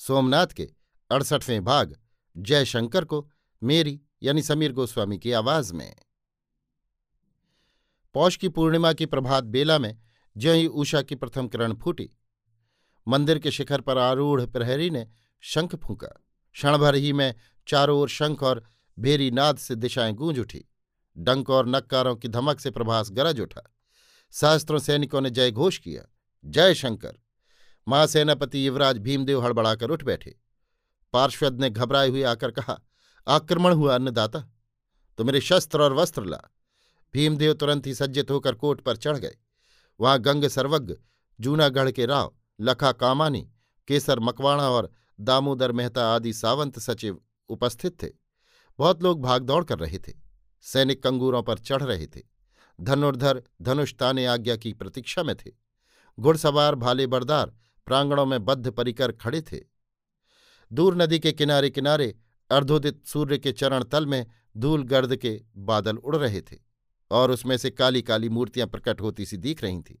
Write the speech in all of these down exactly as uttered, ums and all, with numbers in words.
सोमनाथ के अड़सठवें भाग जय शंकर को मेरी यानी समीर गोस्वामी की आवाज में। पौष की पूर्णिमा की प्रभात बेला में ज्यों ही उषा की प्रथम किरण फूटी, मंदिर के शिखर पर आरूढ़ प्रहरी ने शंख फूंका। क्षण भर ही में चारों ओर शंख और भेरी नाद से दिशाएं गूंज उठी। डंक और नक्कारों की धमक से प्रभास गरज उठा। सहस्त्रों सैनिकों ने जय घोष किया, जय शंकर। महासेनापति युवराज भीमदेव हड़बड़ाकर उठ बैठे। पार्षद ने घबराए हुए आकर कहा, आक्रमण हुआ अन्नदाता, तो मेरे शस्त्र और वस्त्र ला। भीमदेव तुरंत ही सज्जित होकर कोट पर चढ़ गए। वहां गंग सर्वज्ञ, जूनागढ़ के राव, लखा कामानी, केसर मकवाणा और दामोदर मेहता आदि सावंत सचिव उपस्थित थे। बहुत लोग भागदौड़ कर रहे थे। सैनिक कंगूरों पर चढ़ रहे थे। धनुर्धर धनुष ताने आज्ञा की प्रतीक्षा में थे। घुड़सवार भाले बरदार प्रांगणों में बद्ध परिकर खड़े थे। दूर नदी के किनारे किनारे अर्धोदित सूर्य के चरण तल में धूल गर्द के बादल उड़ रहे थे और उसमें से काली काली मूर्तियां प्रकट होती सी दिख रही थीं।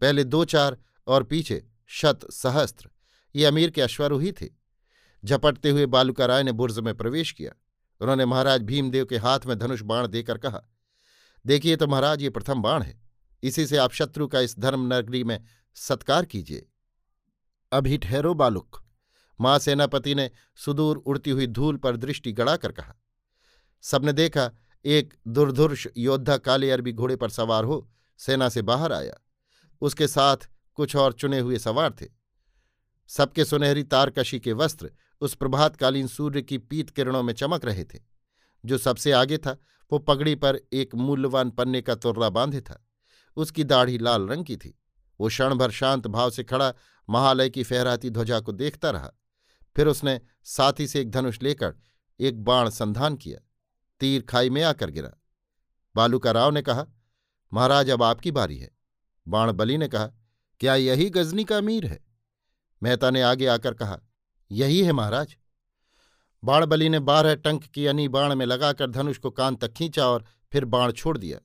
पहले दो चार और पीछे शत सहस्त्र, ये अमीर के अश्वारोही थे। झपटते हुए बालूका राय ने बुर्ज में प्रवेश किया। उन्होंने महाराज भीमदेव के हाथ में धनुष बाण देकर कहा, देखिए तो महाराज, ये प्रथम बाण है। इसी से आप शत्रु का इस धर्म नगरी में सत्कार कीजिए। अभी ठहरो बालुक, महासेनापति ने सुदूर उड़ती हुई धूल पर दृष्टि गड़ाकर कहा। सबने देखा, एक दुर्धर्ष योद्धा काले अरबी घोड़े पर सवार हो सेना से बाहर आया। उसके साथ कुछ और चुने हुए सवार थे। सबके सुनहरी तारकशी के वस्त्र उस प्रभातकालीन सूर्य की पीत किरणों में चमक रहे थे। जो सबसे आगे था वो पगड़ी पर एक मूल्यवान पन्ने का तुर्रा बांधे था। उसकी दाढ़ी लाल रंग की थी। वो क्षण भर शांत भाव से खड़ा महालय की फहराती ध्वजा को देखता रहा। फिर उसने साथी से एक धनुष लेकर एक बाण संधान किया। तीर खाई में आकर गिरा। बालूका राव ने कहा, महाराज अब आपकी बारी है। बाणबली ने कहा, क्या यही गजनी का अमीर है? मेहता ने आगे आकर कहा, यही है महाराज। बाणबली ने बारह टंक की अनी बाण में लगाकर धनुष को कान तक खींचा और फिर बाण छोड़ दिया।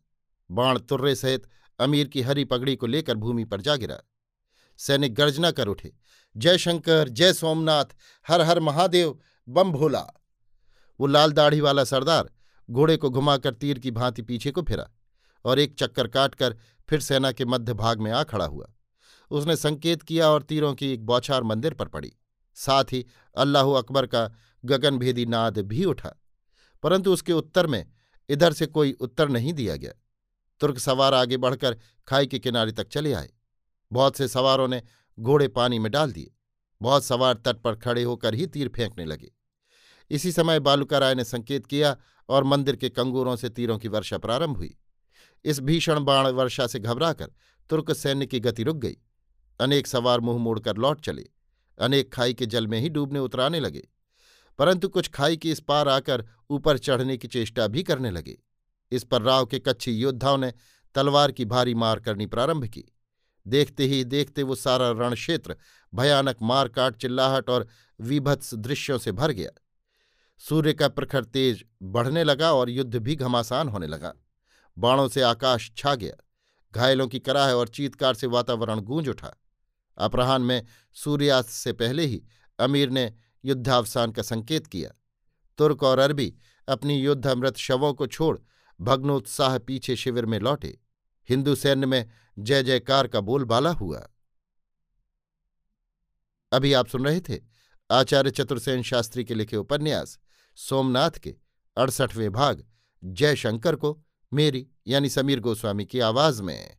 बाण तुर्रे सहित अमीर की हरी पगड़ी को लेकर भूमि पर जा गिरा। सैनिक गर्जना कर उठे, जय शंकर, जय सोमनाथ, हर हर महादेव, बम भोला। वो लाल दाढ़ी वाला सरदार घोड़े को घुमाकर तीर की भांति पीछे को फिरा और एक चक्कर काटकर फिर सेना के मध्य भाग में आ खड़ा हुआ। उसने संकेत किया और तीरों की एक बौछार मंदिर पर पड़ी। साथ ही अल्लाहू अकबर का गगनभेदी नाद भी उठा, परंतु उसके उत्तर में इधर से कोई उत्तर नहीं दिया गया। तुर्क सवार आगे बढ़कर खाई के किनारे तक चले आए। बहुत से सवारों ने घोड़े पानी में डाल दिए। बहुत सवार तट पर खड़े होकर ही तीर फेंकने लगे। इसी समय बालूका राय ने संकेत किया और मंदिर के कंगूरों से तीरों की वर्षा प्रारंभ हुई। इस भीषण बाण वर्षा से घबराकर तुर्क सैन्य की गति रुक गई। अनेक सवार मुंह मोड़कर लौट चले। अनेक खाई के जल में ही डूबने उतराने लगे, परंतु कुछ खाई के इस पार आकर ऊपर चढ़ने की चेष्टा भी करने लगे। इस पर राव के कच्छी योद्धाओं ने तलवार की भारी मार करनी प्रारंभ की। देखते ही देखते वो सारा रणक्षेत्र भयानक मारकाट, चिल्लाहट और विभत्स दृश्यों से भर गया। सूर्य का प्रखर तेज बढ़ने लगा और युद्ध भी घमासान होने लगा। बाणों से आकाश छा गया। घायलों की कराह और चीत्कार से वातावरण गूंज उठा। अपराह्न में सूर्यास्त से पहले ही अमीर ने युद्धावसान का संकेत किया। तुर्क और अरबी अपनी युद्धामृत शवों को छोड़ भग्नोत्साह पीछे शिविर में लौटे। हिंदू सैन्य में जय जयकार का बोलबाला हुआ। अभी आप सुन रहे थे आचार्य चतुर्सेन शास्त्री के लिखे उपन्यास सोमनाथ के अड़सठवें भाग जयशंकर को मेरी यानी समीर गोस्वामी की आवाज में।